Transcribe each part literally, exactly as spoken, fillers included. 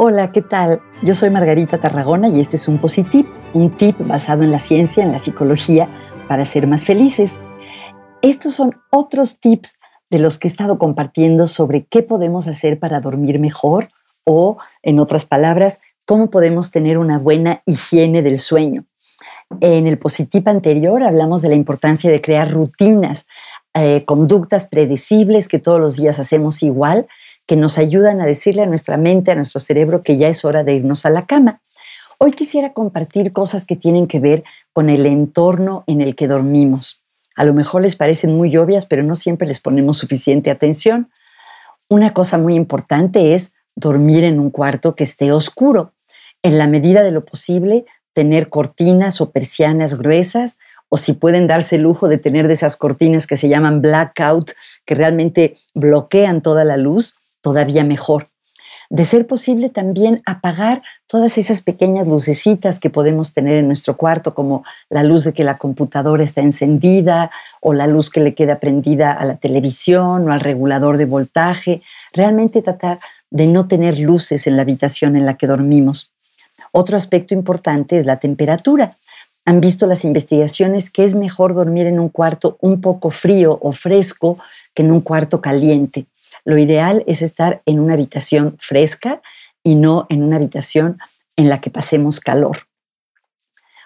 Hola, ¿qué tal? Yo soy Margarita Tarragona y este es un Positip, un tip basado en la ciencia, en la psicología, para ser más felices. Estos son otros tips de los que he estado compartiendo sobre qué podemos hacer para dormir mejor o, en otras palabras, cómo podemos tener una buena higiene del sueño. En el Positip anterior hablamos de la importancia de crear rutinas, eh, conductas predecibles que todos los días hacemos igual, que nos ayudan a decirle a nuestra mente, a nuestro cerebro, que ya es hora de irnos a la cama. Hoy quisiera compartir cosas que tienen que ver con el entorno en el que dormimos. A lo mejor les parecen muy obvias, pero no siempre les ponemos suficiente atención. Una cosa muy importante es dormir en un cuarto que esté oscuro. En la medida de lo posible, tener cortinas o persianas gruesas, o si pueden darse el lujo de tener de esas cortinas que se llaman blackout, que realmente bloquean toda la luz, todavía mejor. De ser posible, también apagar todas esas pequeñas lucecitas que podemos tener en nuestro cuarto, como la luz de que la computadora está encendida o la luz que le queda prendida a la televisión o al regulador de voltaje. Realmente tratar de no tener luces en la habitación en la que dormimos. Otro aspecto importante es la temperatura. Han visto las investigaciones que es mejor dormir en un cuarto un poco frío o fresco que en un cuarto caliente. Lo ideal es estar en una habitación fresca y no en una habitación en la que pasemos calor.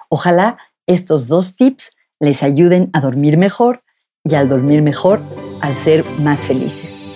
Ojalá estos dos tips les ayuden a dormir mejor y al dormir mejor, al ser más felices.